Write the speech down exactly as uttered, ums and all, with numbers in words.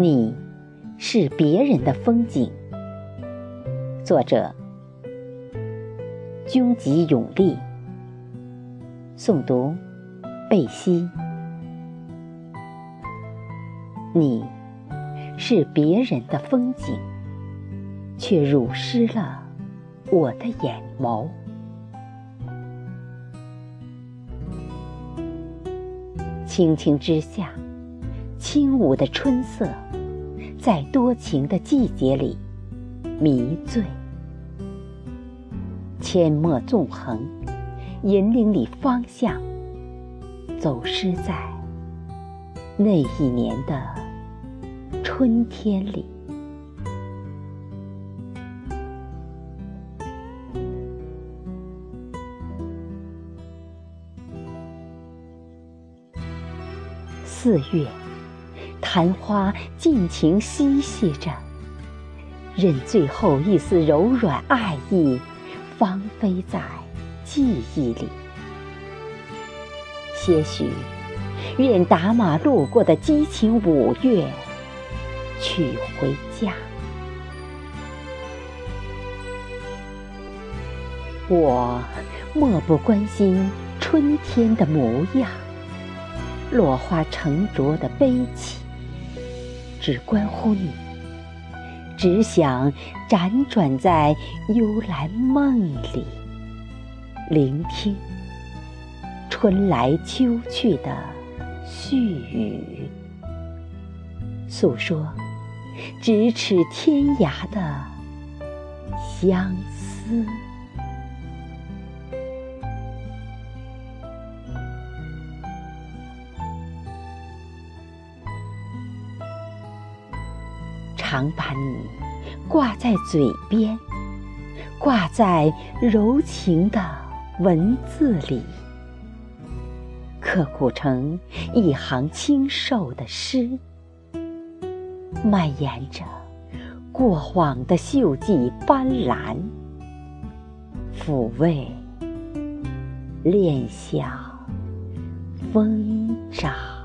你是别人的风景。作者：军籍永历。诵读：贝西。你是别人的风景，却濡湿了我的眼眸。青青之下，轻舞的春色，在多情的季节里迷醉。阡陌纵横，引领你方向，走失在那一年的春天里。四月，昙花尽情嬉戏着，任最后一丝柔软爱意芳菲在记忆里。些许愿打马路过的激情五月娶回家。我漠不关心春天的模样，落花成浊的悲戚，只关乎你，只想辗转在幽兰梦里，聆听春来秋去的絮语，诉说咫尺天涯的相思。常把你挂在嘴边，挂在柔情的文字里，刻苦成一行清瘦的诗，蔓延着过往的锈迹斑斓，抚慰恋想疯长。